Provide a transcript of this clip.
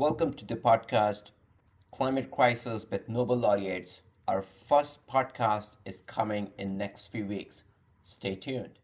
Welcome to the podcast, Climate Crisis with Nobel Laureates. Our first podcast is coming in next few weeks. Stay tuned.